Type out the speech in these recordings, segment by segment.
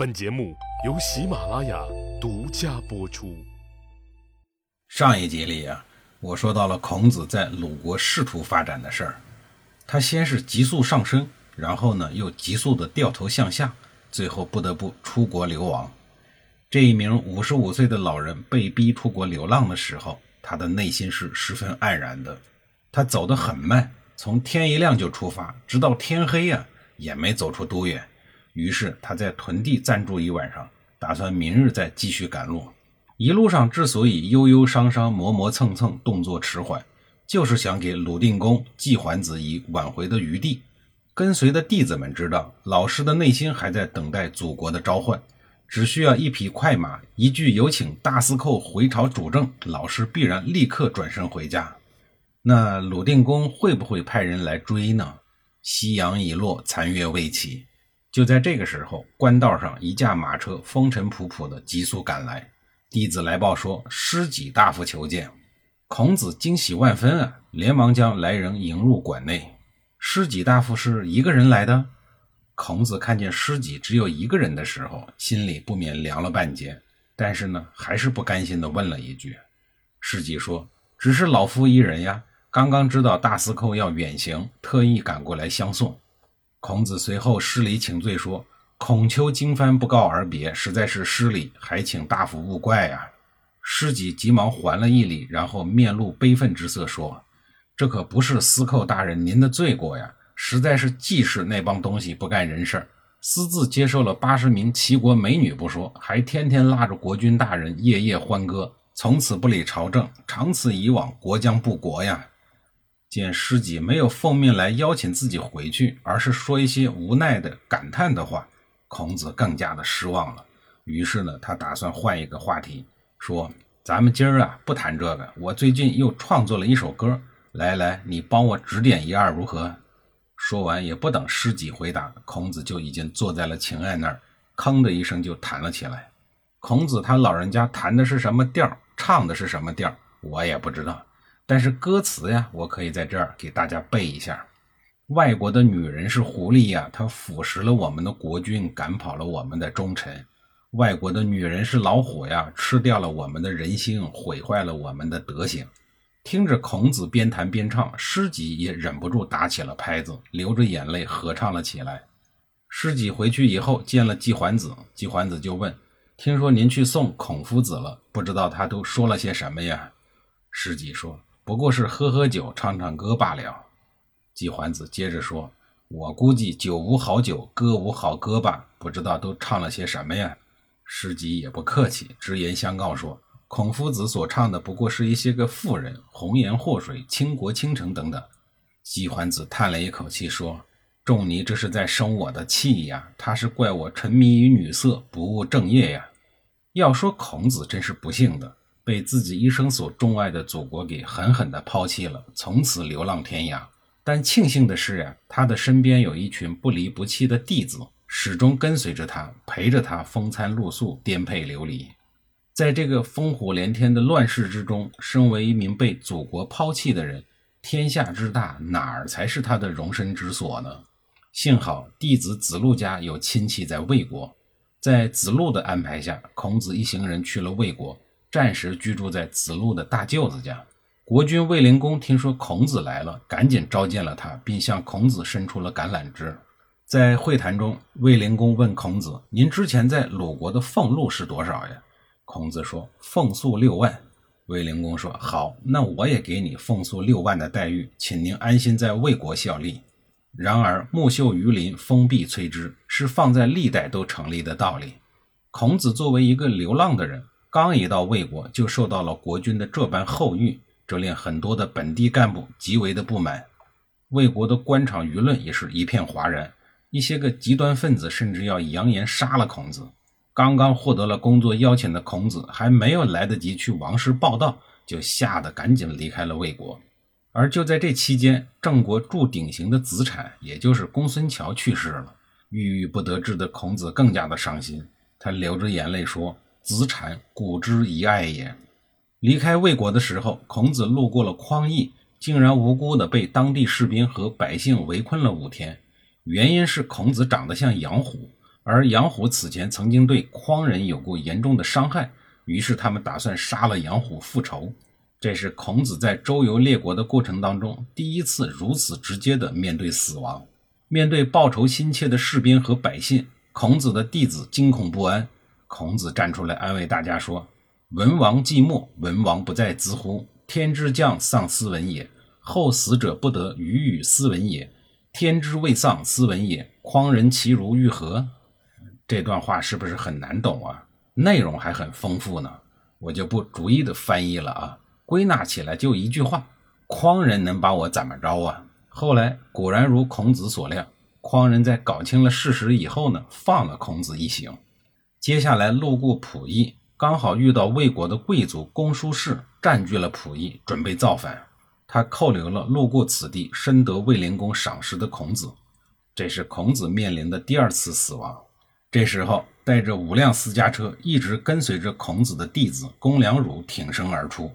本节目由喜马拉雅独家播出。上一集里我说到了孔子在鲁国仕途发展的事儿，他先是急速上升，然后呢又急速的掉头向下，最后不得不出国流亡。这一名55岁的老人被逼出国流浪的时候，他的内心是十分黯然的。他走得很慢，从天一亮就出发，直到天黑也没走出都远。于是他在屯地暂住一晚上，打算明日再继续赶路。一路上之所以忧忧伤伤、磨磨蹭蹭、动作迟缓，就是想给鲁定公、季桓子仪挽回的余地。跟随的弟子们知道，老师的内心还在等待祖国的召唤，只需要一匹快马，一句有请大司寇回朝主政，老师必然立刻转身回家。那鲁定公会不会派人来追呢？夕阳已落，残月未起。就在这个时候，官道上一架马车风尘仆仆的急速赶来，弟子来报说师己大夫求见。孔子惊喜万分连忙将来人迎入馆内。师己大夫是一个人来的？孔子看见师己只有一个人的时候，心里不免凉了半截，但是呢还是不甘心的问了一句。师己说，只是老夫一人呀，刚刚知道大司寇要远行，特意赶过来相送。孔子随后施礼请罪说，孔丘经幡不告而别，实在是失礼，还请大夫勿怪师己急忙还了一礼，然后面露悲愤之色说，这可不是司寇大人您的罪过呀，实在是季氏那帮东西不干人事，私自接受了80名齐国美女不说，还天天拉着国君大人夜夜欢歌，从此不理朝政，长此以往，国将不国呀。见师己没有奉命来邀请自己回去，而是说一些无奈的感叹的话，孔子更加的失望了。于是呢，他打算换一个话题，说咱们今儿不谈这个，我最近又创作了一首歌，来来，你帮我指点一二如何？说完也不等师己回答，孔子就已经坐在了琴案那儿，吭的一声就弹了起来。孔子他老人家弹的是什么调，唱的是什么调，我也不知道。但是歌词我可以在这儿给大家背一下。外国的女人是狐狸她腐蚀了我们的国君，赶跑了我们的忠臣。外国的女人是老虎吃掉了我们的人心，毁坏了我们的德行。听着孔子边弹边唱，师己也忍不住打起了拍子，流着眼泪合唱了起来。师己回去以后见了季桓子，季桓子就问，听说您去送孔夫子了，不知道他都说了些什么呀？师己说，不过是喝喝酒唱唱歌罢了。季桓子接着说，我估计酒无好酒，歌无好歌吧，不知道都唱了些什么呀？师己也不客气，直言相告说，孔夫子所唱的不过是一些个妇人、红颜祸水、倾国倾城等等。季桓子叹了一口气说，仲尼这是在生我的气呀，他是怪我沉迷于女色，不务正业呀。要说孔子真是不幸的，被自己一生所钟爱的祖国给狠狠地抛弃了，从此流浪天涯。但庆幸的是他的身边有一群不离不弃的弟子，始终跟随着他，陪着他风餐露宿，颠沛流离。在这个烽火连天的乱世之中，身为一名被祖国抛弃的人，天下之大，哪儿才是他的容身之所呢？幸好弟子子路家有亲戚在魏国，在子路的安排下，孔子一行人去了魏国，暂时居住在子路的大舅子家。国君卫灵公听说孔子来了，赶紧召见了他，并向孔子伸出了橄榄枝。在会谈中，卫灵公问孔子，您之前在鲁国的俸禄是多少呀？孔子说，俸粟6万。卫灵公说，好，那我也给你俸粟6万的待遇，请您安心在魏国效力。然而木秀于林，风必摧之，是放在历代都成立的道理。孔子作为一个流浪的人，刚一到魏国就受到了国君的这般厚遇，这令很多的本地干部极为的不满。魏国的官场舆论也是一片哗然，一些个极端分子甚至要扬言杀了孔子。刚刚获得了工作邀请的孔子还没有来得及去王室报道，就吓得赶紧离开了魏国。而就在这期间，郑国驻鼎行的子产，也就是公孙侨去世了。郁郁不得志的孔子更加的伤心，他流着眼泪说，子产古之遗爱也。离开魏国的时候，孔子路过了匡邑，竟然无辜的被当地士兵和百姓围困了5天。原因是孔子长得像养虎，而杨虎此前曾经对匡人有过严重的伤害，于是他们打算杀了杨虎复仇。这是孔子在周游列国的过程当中第一次如此直接的面对死亡。面对报仇心切的士兵和百姓，孔子的弟子惊恐不安。孔子站出来安慰大家说：文王既没，文王不在兹乎？天之将丧斯文也，后死者不得与与斯文也。天之未丧斯文也，匡人其如欲何？这段话是不是很难懂啊？内容还很丰富呢，我就不逐一的翻译了啊。归纳起来就一句话：匡人能把我怎么着啊？后来果然如孔子所料，匡人在搞清了事实以后呢，放了孔子一行。接下来路过溥义，刚好遇到魏国的贵族公叔氏占据了溥义，准备造反。他扣留了路过此地深得卫灵公赏识的孔子。这是孔子面临的第二次死亡。这时候带着5辆私家车一直跟随着孔子的弟子公良孺挺身而出。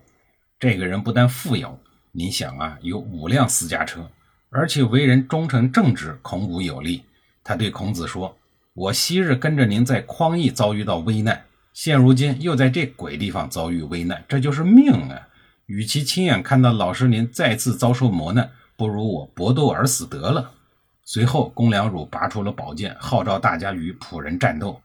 这个人不但富有，你想啊，有5辆私家车，而且为人忠诚正直，孔武有力。他对孔子说：我昔日跟着您在匡义遭遇到危难，现如今又在这鬼地方遭遇危难，这就是命啊！与其亲眼看到老师您再次遭受磨难，不如我搏斗而死得了。随后公良孺拔出了宝剑，号召大家与仆人战斗。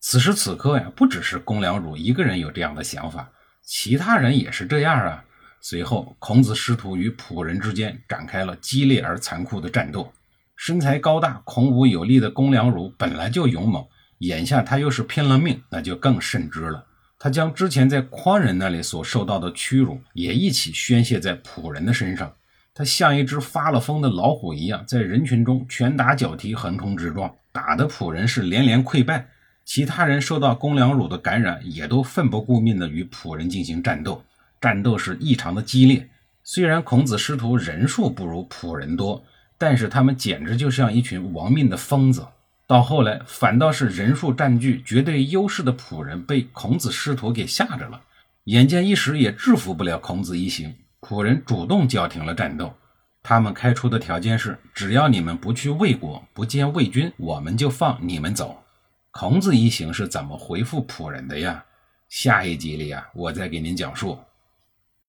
此时此刻呀，不只是公良孺一个人有这样的想法，其他人也是这样啊。随后孔子师徒与仆人之间展开了激烈而残酷的战斗。身材高大孔武有力的公良孺本来就勇猛，眼下他又是拼了命，那就更甚之了。他将之前在匡人那里所受到的屈辱也一起宣泄在仆人的身上。他像一只发了疯的老虎一样，在人群中拳打脚踢，横冲直撞，打得仆人是连连溃败。其他人受到公良孺的感染，也都奋不顾命地与仆人进行战斗。战斗是异常的激烈，虽然孔子师徒人数不如仆人多，但是他们简直就像一群亡命的疯子。到后来反倒是人数占据绝对优势的仆人被孔子师徒给吓着了，眼见一时也制服不了孔子一行，仆人主动叫停了战斗。他们开出的条件是：只要你们不去魏国，不见魏军，我们就放你们走。孔子一行是怎么回复仆人的呀？下一集里啊，我再给您讲述。